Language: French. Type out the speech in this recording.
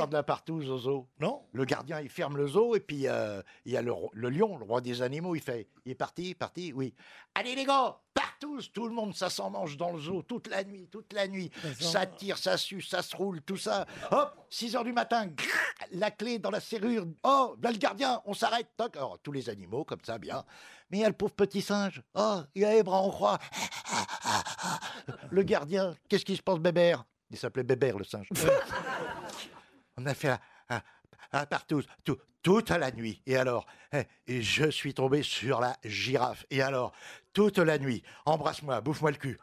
l'histoire de la partouze au zoo. Non. Le gardien, il ferme le zoo et puis il y a le lion, le roi des animaux, il fait, il est parti, oui. Allez les gars, partouze, tout le monde, ça s'en mange dans le zoo, toute la nuit. Ça tire, ça suce, ça se roule, tout ça. Hop, 6 h du matin, la clé dans la serrure. Oh, là le gardien, on s'arrête. Alors, tous les animaux, comme ça, bien. Mais il y a le pauvre petit singe. Oh, il a les bras en croix. Le gardien, qu'est-ce qui se passe, Bébert? Il s'appelait Bébert, le singe. On a fait un partouze, toute la nuit. Et alors, je suis tombé sur la girafe. Et alors, toute la nuit, embrasse-moi, bouffe-moi le cul.